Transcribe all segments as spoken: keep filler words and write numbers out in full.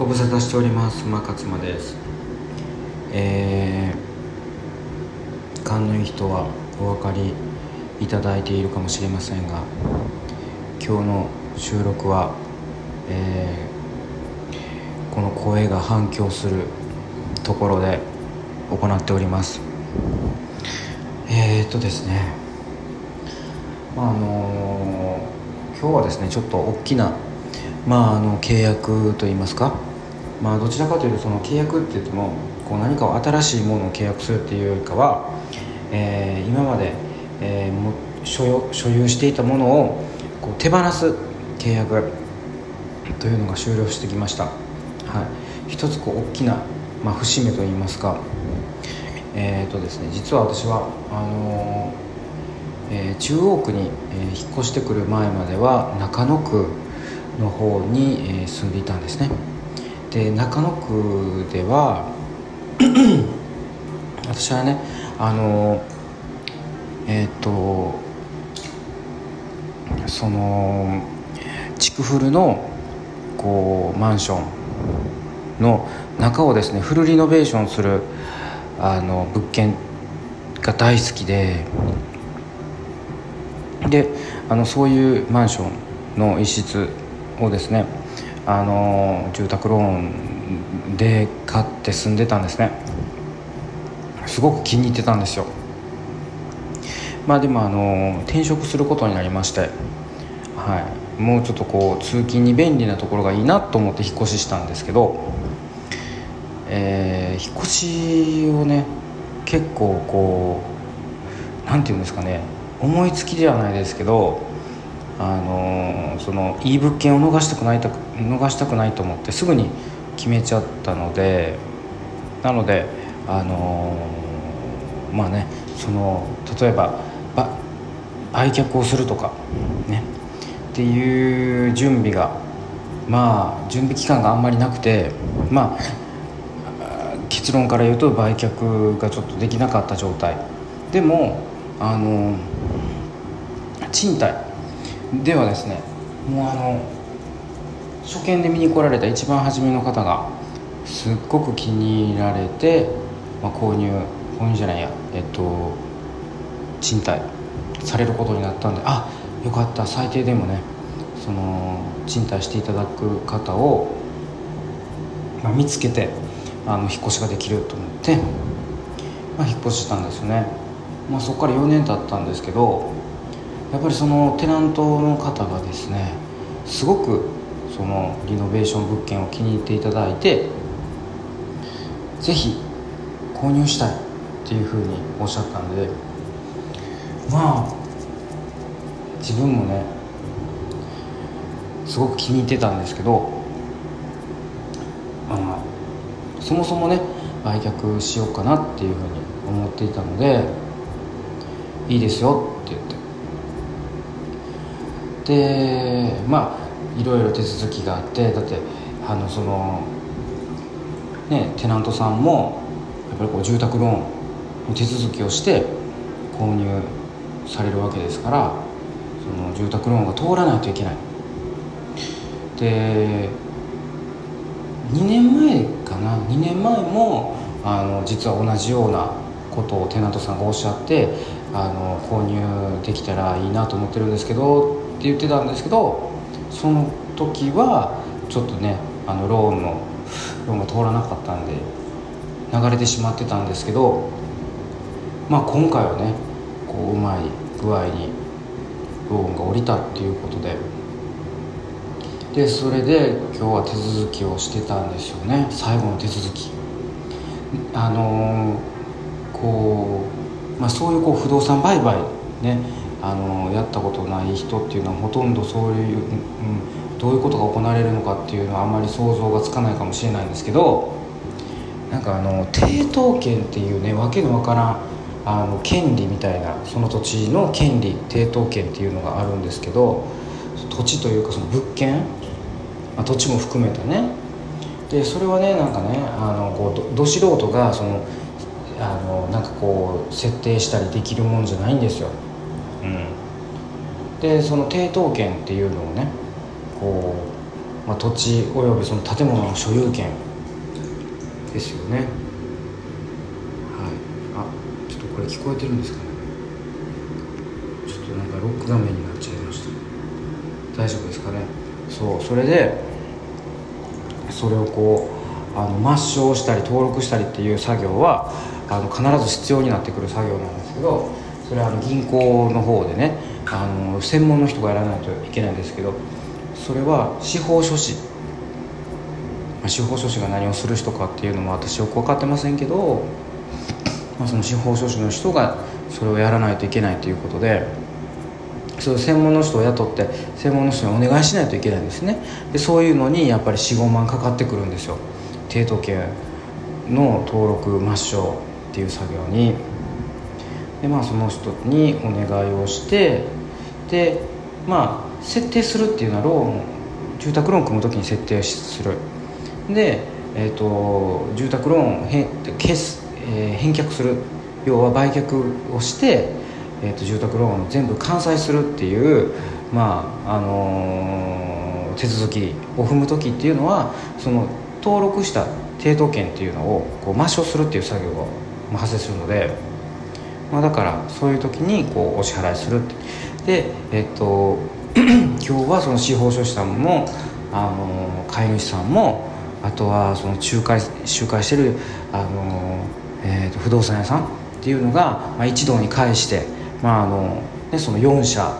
ご無沙汰しております。馬勝馬です。えー、勘のいい人はお分かりいただいているかもしれませんが、今日の収録は、えー、この声が反響するところで行っております。えーっとですね、まああのー、今日はですねちょっと大きなまあ、あの契約といいますか、まあ、どちらかというとその契約って言ってもこう何かを新しいものを契約するっていうよりかは、えー、今まで、えー、も所有、所有していたものをこう手放す契約というのが終了してきました。はい、一つこう大きな、まあ、節目といいますか、えーとですね、実は私はあのーえー、中央区に、えー、引っ越してくる前までは中野区の方に住んでいたんですね。で、中野区では私はねあのえっとその築古のこうマンションの中をですねフルリノベーションするあの物件が大好きで、であのそういうマンションの一室をですね、あの住宅ローンで買って住んでたんですね。すごく気に入ってたんですよ。まあでもあの転職することになりまして、はい、もうちょっとこう通勤に便利なところがいいなと思って引っ越ししたんですけど、えー、引っ越しをね結構こうなんていうんですかね、思いつきではないですけどあのそのいい物件を逃したくないと逃したくないと思ってすぐに決めちゃったので、なのであのまあねその例えば売却をするとかねっていう準備がまあ準備期間があんまりなくて、まあ結論から言うと売却がちょっとできなかった状態でもあの賃貸ではですね、もうあの初見で見に来られた一番初めの方がすっごく気に入られて、まあ、購入購入じゃないやえっと賃貸されることになったんで、あよかった、最低でもねその賃貸していただく方を、まあ、見つけてあの引っ越しができると思って、まあ、引っ越ししたんですよね。まあ、そこからよねん経ったんですけど。やっぱりそのテナントの方がですねすごくそのリノベーション物件を気に入っていただいて、ぜひ購入したいっていうふうにおっしゃったんで、まあ自分もねすごく気に入ってたんですけど、あのそもそもね売却しようかなっていうふうに思っていたので、いいですよって言って、でまあいろいろ手続きがあって、だってあのそのねテナントさんもやっぱりこう住宅ローンの手続きをして購入されるわけですから、その住宅ローンが通らないといけない。でにねんまえかなにねんまえもあの実は同じようなことをテナントさんがおっしゃって、あの購入できたらいいなと思ってるんですけどって言ってたんですけど、その時はちょっとねあのローンのローンが通らなかったんで流れてしまってたんですけど、まあ今回はねこううまい具合にローンが下りたっていうことで、でそれで今日は手続きをしてたんですよね。最後の手続きあのー、こうまあそういうこう不動産売買ねあのやったことない人っていうのはほとんどそういう、うん、どういうことが行われるのかっていうのはあんまり想像がつかないかもしれないんですけど、なんかあの抵当権っていうねわけのわからんあの権利みたいな、その土地の権利抵当権っていうのがあるんですけど、土地というかその物件、まあ、土地も含めたね。でそれはねなんかねあのこう ど, ど素人がそのあのなんかこう設定したりできるもんじゃないんですよ。うん、でその抵当権っていうのをねこう、まあ、土地およびその建物の所有権ですよね。はい、あ、ちょっとこれ聞こえてるんですかね。ちょっとなんかロック画面になっちゃいました。大丈夫ですかね。そう、それでそれをこうあの抹消したり登録したりっていう作業はあの必ず必要になってくる作業なんですけど、それはあの銀行の方でね、あの専門の人がやらないといけないんですけど、それは司法書士、司法書士が何をする人かっていうのも私よく分かってませんけど、まあ、その司法書士の人がそれをやらないといけないということで、そういう専門の人を雇って専門の人にお願いしないといけないんですね。でそういうのにやっぱり よん、ごまんかかってくるんですよ。抵当権の登録抹消っていう作業に。でまあその人にお願いをして、でまあ設定するっていうのはローン、住宅ローン組むときに設定する。で、えー、と住宅ローンを 返,、えー、返却する、要は売却をして、えー、と住宅ローンを全部完済するっていう、まああのー、手続きを踏む時っていうのは、その登録した抵当権っていうのをこう抹消するっていう作業が発生するので、まあ、だからそういう時にこうお支払いするって。で、えー、と今日はその司法書士さんも、あのー、飼い主さんも、あとはその仲介、仲介してる、あの、えー、と不動産屋さんっていうのが、まあ、一堂に会して、まああのね、そのよん社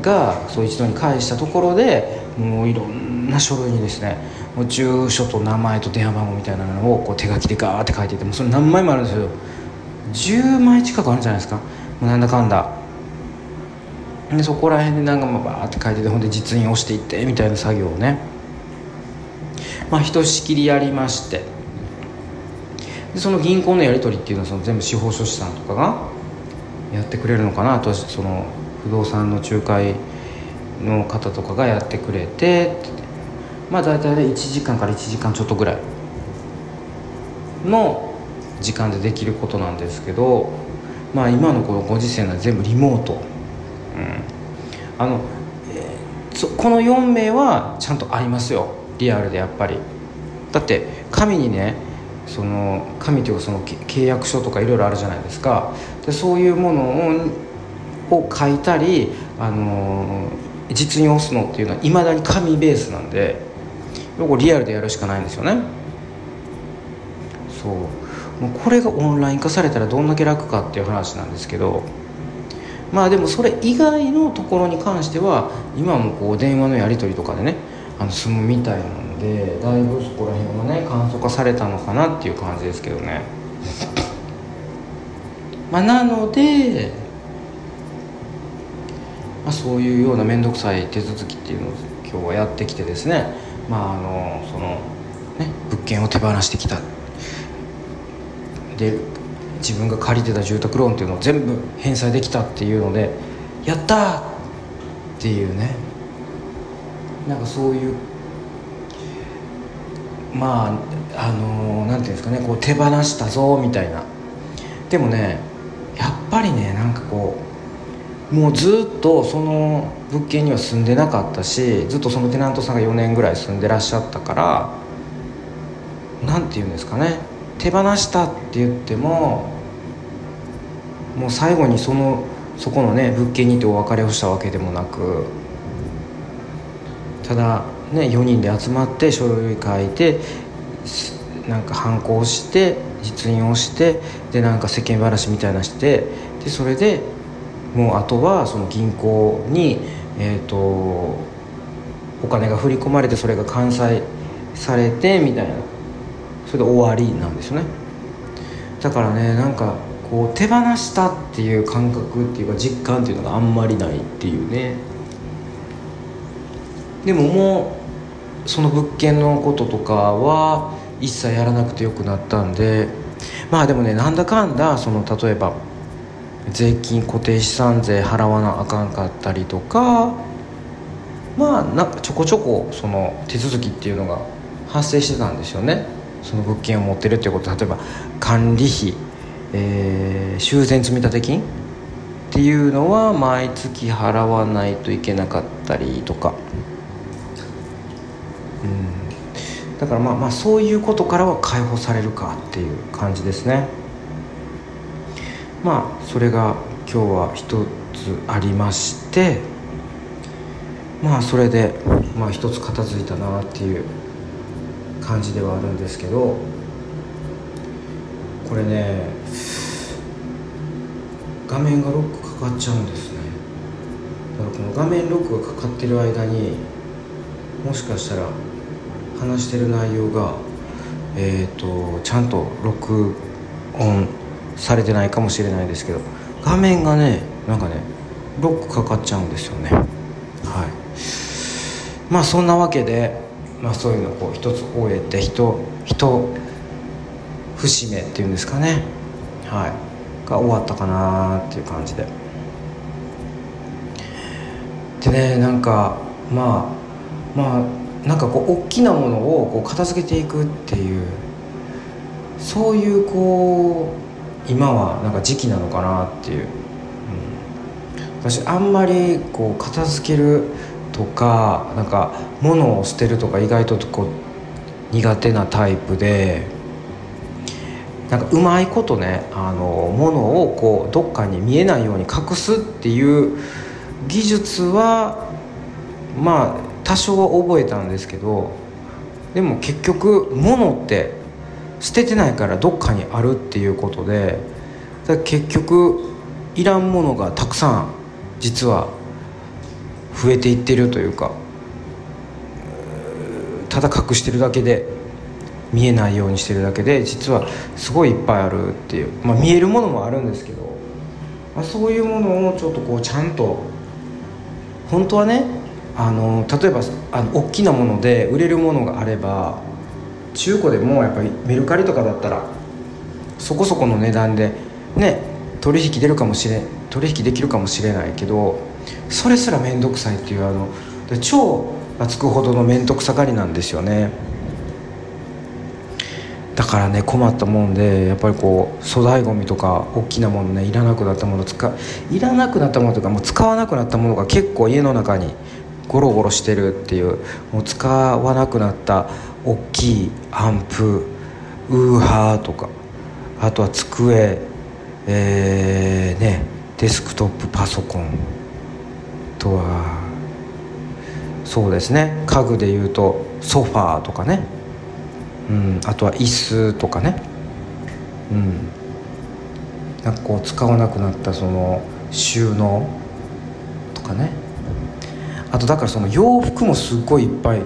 がそう一堂に会したところで、もういろんな書類にですね、もう住所と名前と電話番号みたいなのをこう手書きでガーって書いていて、もうそれ何枚もあるんですよ。じゅうまい近くあるんじゃないですか、もうなんだかんだで。そこら辺でなんかバーって書いてて、ほんで実印押していってみたいな作業をね、まあ、ひとしきりやりまして、でその銀行のやり取りっていうのはその全部司法書士さんとかがやってくれるのかな。あとはその不動産の仲介の方とかがやってくれ て, ってまあ大体ねいちじかんからいちじかんちょっとぐらいの時間でできることなんですけど、まあ今のこのご時世なら全部リモート、うん、あのこのよん名はちゃんとありますよ、リアルで。やっぱりだって紙にね、その紙というかその契約書とかいろいろあるじゃないですか。でそういうものを書いたり、あのー、実に押すのっていうのはいまだに紙ベースなんで、リアルでやるしかないんですよね。そう、もうこれがオンライン化されたらどんだけ楽かっていう話なんですけど、まあでもそれ以外のところに関しては今もこう電話のやり取りとかでね、あの済むみたいなので、だいぶそこら辺もね簡素化されたのかなっていう感じですけどね。まあなので、まあ、そういうような面倒くさい手続きっていうのを今日はやってきてですね、まああのそのね物件を手放してきた。で自分が借りてた住宅ローンっていうのを全部返済できたっていうので、やったーっていうね、なんかそういうまああのなんていうんですかね、こう手放したぞみたいな。でもねやっぱりね、なんかこうもうずっとその物件には住んでなかったし、ずっとそのテナントさんがよねんぐらい住んでらっしゃったから、なんていうんですかね、手放したって言ってももう最後にそのそこのね物件にてお別れをしたわけでもなく、ただ、ね、よにんで集まって書類書いて、なんか判子をして実印をして、でなんか世間話みたいなして、でそれでもうあとはその銀行に、えーと、お金が振り込まれて、それが完済されてみたいな、それで終わりなんですよね。だからね、なんかこう手放したっていう感覚っていうか実感っていうのがあんまりないっていうね。でももうその物件のこととかは一切やらなくてよくなったんで、まあでもねなんだかんだその例えば税金固定資産税払わなあかんかったりとか、まあなんかちょこちょこその手続きっていうのが発生してたんですよね。その物件を持ってるっていうこと、例えば管理費、えー、修繕積立金っていうのは毎月払わないといけなかったりとか。だからまあまあそういうことからは解放されるかっていう感じですね。まあそれが今日は一つありまして、まあそれでまあ一つ片付いたなっていう感じではあるんですけど、これね画面がロックかかっちゃうんですね。だからこの画面ロックがかかってる間にもしかしたら話してる内容が、えーと、ちゃんと録音されてないかもしれないですけど、画面がねなんかねロックかかっちゃうんですよね。はい。まあそんなわけで、まあ、そういうのをこう一つ終えて一節目っていうんですかね、はい、が終わったかなっていう感じで。でねなんかまあまあなんかこう大きなものをこう片付けていくっていうそういうこう今はなんか時期なのかなっていう、うん、私あんまりこう片付けるとかなんか物を捨てるとか意外とこう苦手なタイプで、なんかうまいことねあの物をこうどっかに見えないように隠すっていう技術はまあ多少は覚えたんですけど、でも結局物って捨ててないからどっかにあるっていうことで、だから結局いらんものがたくさん実は増えていってるというか、ただ隠してるだけで見えないようにしてるだけで実はすごいいっぱいあるっていう、まあ、見えるものもあるんですけど、まあ、そういうものをちょっとこうちゃんと本当はねあの例えばあの大きなもので売れるものがあれば中古でもやっぱりメルカリとかだったらそこそこの値段でね取引出るかもしれ取引できるかもしれないけど、それすら面倒くさいっていうあの超がつくほどの面倒くさがりなんですよね。だからね困ったもんでやっぱりこう粗大ゴミとか大きなものねいらなくなったもの使いらなくなったものとかもう使わなくなったものが結構家の中にゴロゴロしてるっていう、もう使わなくなった大きいアンプウーハーとか、あとは机、えーね、デスクトップパソコン、あとはそうですね家具でいうとソファーとかね、うん、あとは椅子とかね、うん、なんかこう使わなくなったその収納とかね、あとだからその洋服もすごいいっぱい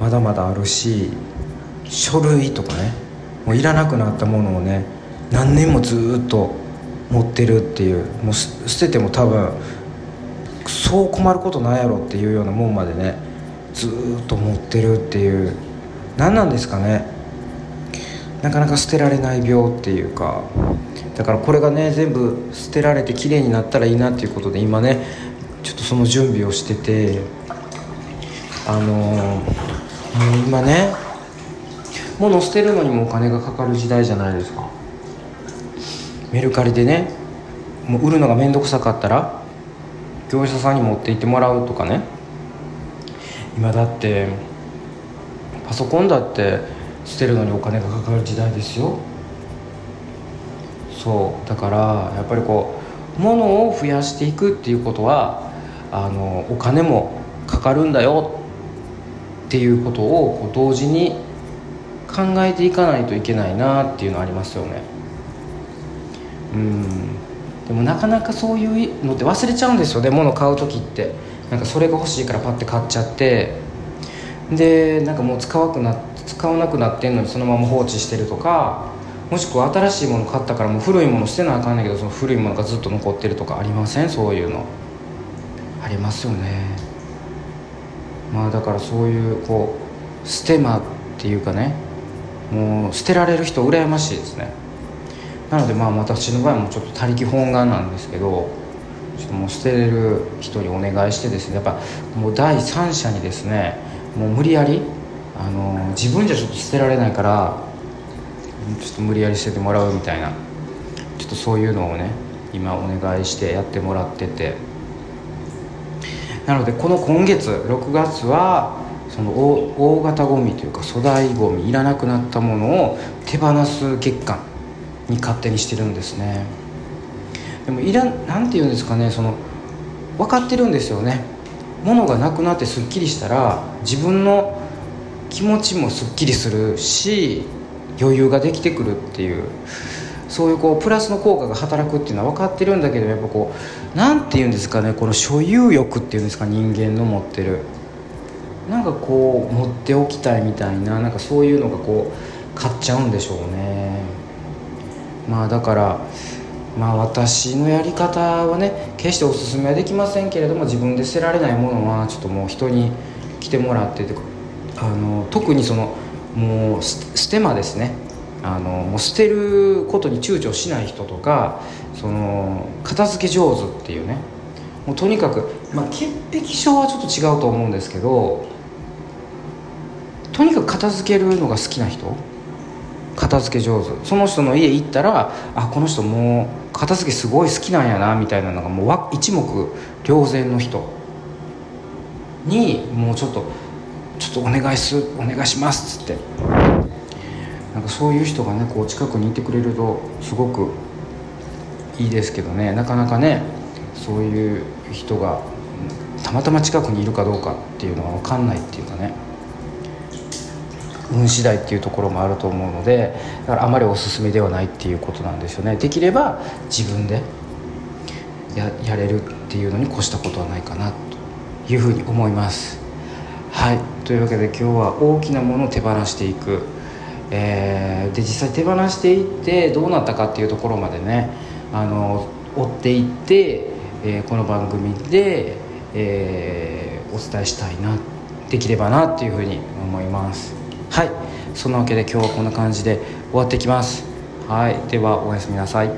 まだまだあるし、書類とかねもういらなくなったものをね何年もずっと持ってるっていう、もう捨てても多分そう困ることないやろっていうようなもんまでねずっと持ってるっていう、何なんですかね、なかなか捨てられない病っていうか、だからこれがね全部捨てられてきれいになったらいいなっていうことで今ねちょっとその準備をしてて、あのー、今ね物捨てるのにもお金がかかる時代じゃないですか。メルカリでねもう売るのが面倒くさかったら業者さんに持って行ってもらうとかね、今だってパソコンだって捨てるのにお金がかかる時代ですよ。そうだからやっぱりこう物を増やしていくっていうことはあのお金もかかるんだよっていうことをこう同時に考えていかないといけないなっていうのありますよね。うん、でもなかなかそういうのって忘れちゃうんですよね。物買う時ってなんかそれが欲しいからパッて買っちゃって、でなんかもう使わくな使わなくなってんのにそのまま放置してるとか、もしくは新しいもの買ったからもう古いもの捨てなあかんねんけどその古いものがずっと残ってるとかありません？そういうのありますよね。まあだからそういうこう捨て間っていうかね、もう捨てられる人羨ましいですね。なのでまあ私の場合もちょっと他力本願なんですけど、ちょっともう捨てれる人にお願いしてですね、やっぱもう第三者にですねもう無理やりあの自分じゃちょっと捨てられないからちょっと無理やり捨ててもらうみたいな、ちょっとそういうのをね今お願いしてやってもらってて、なのでこの今月ろくがつはその 大, 大型ゴミというか粗大ゴミ、いらなくなったものを手放す月間に勝手にしてるんですね。でもいらなんていうんですかね、その分かってるんですよね。物がなくなってすっきりしたら自分の気持ちもすっきりするし、余裕ができてくるっていう、そういうこうプラスの効果が働くっていうのは分かってるんだけど、やっぱこうなんていうんですかね、この所有欲っていうんですか、人間の持ってるなんかこう持っておきたいみたいな、なんかそういうのがこう買っちゃうんでしょうね。まあだからまあ私のやり方はね、決しておすすめはできませんけれども、自分で捨てられないものはちょっともう人に来てもらってとか、あの特にそのもう捨て間ですね、あのもう捨てることに躊躇しない人とか、その片付け上手っていうね、もうとにかく、まあ、潔癖症はちょっと違うと思うんですけど、とにかく片付けるのが好きな人、片付け上手、その人の家行ったら、あ、この人もう片付けすごい好きなんやなみたいなのがもう一目瞭然の人にもうちょっとちょっとお願いすお願いしますっつって、なんかそういう人がねこう近くにいてくれるとすごくいいですけどね、なかなかねそういう人がたまたま近くにいるかどうかっていうのは分かんないっていうかね、運次第っていうところもあると思うので、だからあまりおすすめではないっていうことなんですよね。できれば自分で や, やれるっていうのに越したことはないかなというふうに思います。はい、というわけで今日は大きなものを手放していく、えー、で実際手放していってどうなったかっていうところまでね、あの追っていって、えー、この番組で、えー、お伝えしたいな、できればなっていうふうに思います。はい、そんなわけで今日はこんな感じで終わってきます。はい、ではおやすみなさい。